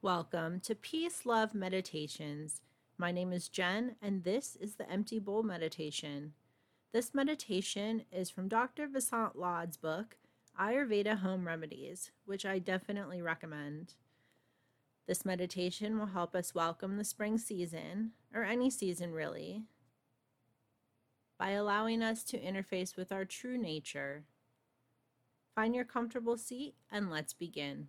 Welcome to Peace Love Meditations. My name is Jen, and this is the Empty Bowl Meditation. This meditation is from Dr. Vincent Laud's book, Ayurveda Home Remedies, which I definitely recommend. This meditation will help us welcome the spring season, or any season really, by allowing us to interface with our true nature. Find your comfortable seat, and let's begin.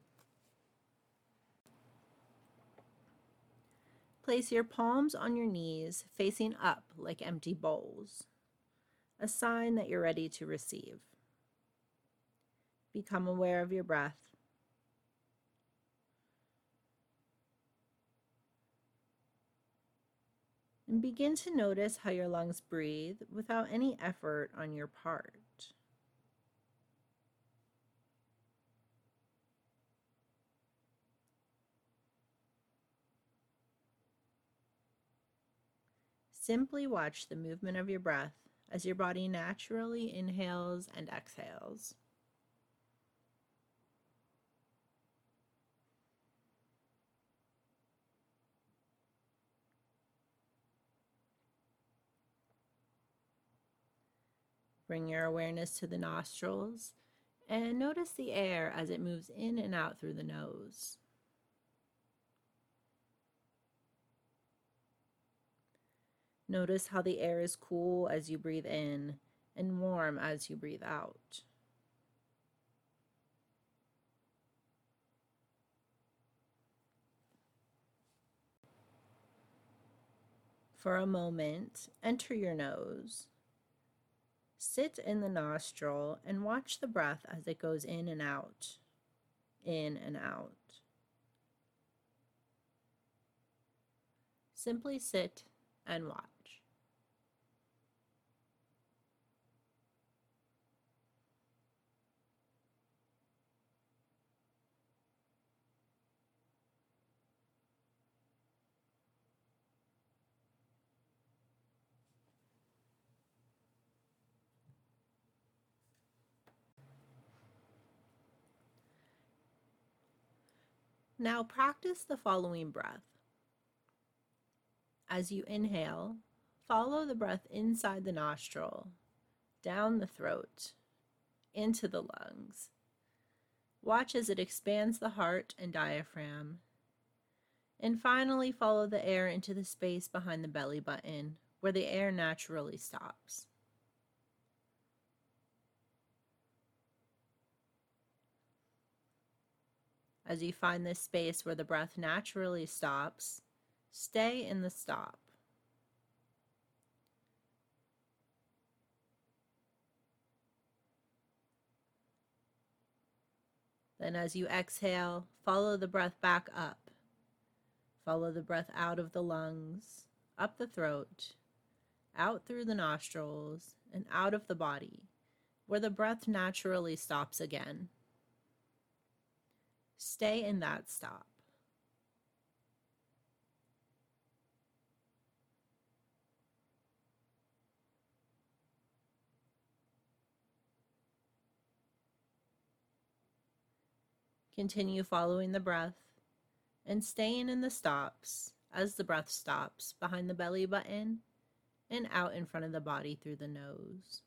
Place your palms on your knees, facing up like empty bowls, a sign that you're ready to receive. Become aware of your breath. And begin to notice how your lungs breathe without any effort on your part. Simply watch the movement of your breath as your body naturally inhales and exhales. Bring your awareness to the nostrils and notice the air as it moves in and out through the nose. Notice how the air is cool as you breathe in and warm as you breathe out. For a moment, enter your nose. Sit in the nostril and watch the breath as it goes in and out, in and out. Simply sit and watch. Now practice the following breath. As you inhale, follow the breath inside the nostril, down the throat, into the lungs. Watch as it expands the heart and diaphragm. And finally, follow the air into the space behind the belly button, where the air naturally stops. As you find this space where the breath naturally stops, stay in the stop. Then as you exhale, follow the breath back up. Follow the breath out of the lungs, up the throat, out through the nostrils, and out of the body, where the breath naturally stops again. Stay in that stop. Continue following the breath and staying in the stops as the breath stops behind the belly button and out in front of the body through the nose.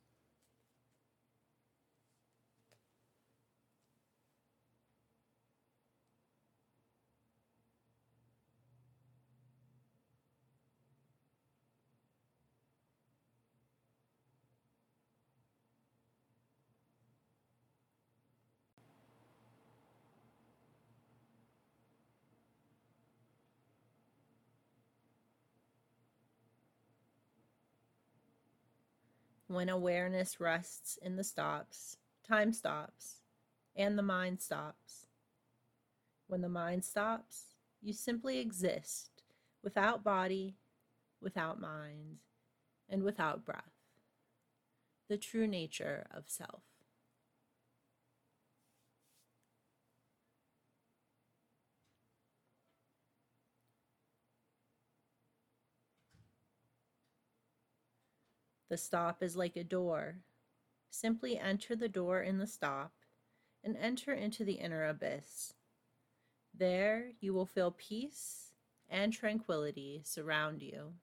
When awareness rests in the stops, time stops, and the mind stops. When the mind stops, you simply exist without body, without mind, and without breath. The true nature of self. The stop is like a door. Simply enter the door in the stop and enter into the inner abyss. There you will feel peace and tranquility surround you.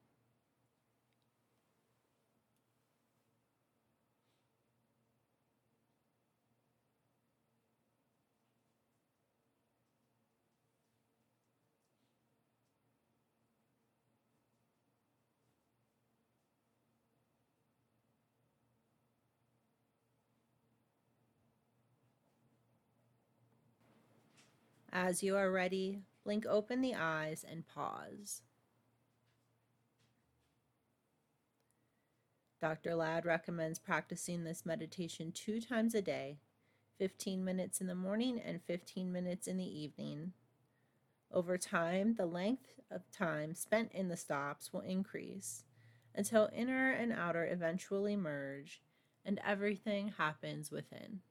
As you are ready, blink open the eyes and pause. Dr. Ladd recommends practicing this meditation 2 times a day, 15 minutes in the morning and 15 minutes in the evening. Over time, the length of time spent in the stops will increase until inner and outer eventually merge and everything happens within.